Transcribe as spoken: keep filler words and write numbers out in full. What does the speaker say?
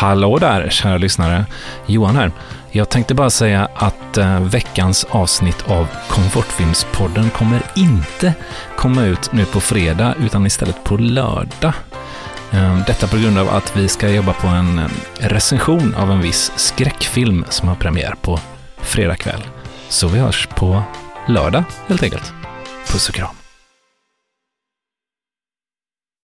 Hallå där, kära lyssnare. Johan här. Jag tänkte bara säga att eh, veckans avsnitt av Komfortfilmspodden kommer inte komma ut nu på fredag utan istället på lördag. Eh, detta på grund av att vi ska jobba på en eh, recension av en viss skräckfilm som har premiär på fredag kväll. Så vi hörs på lördag helt enkelt. Puss och kram.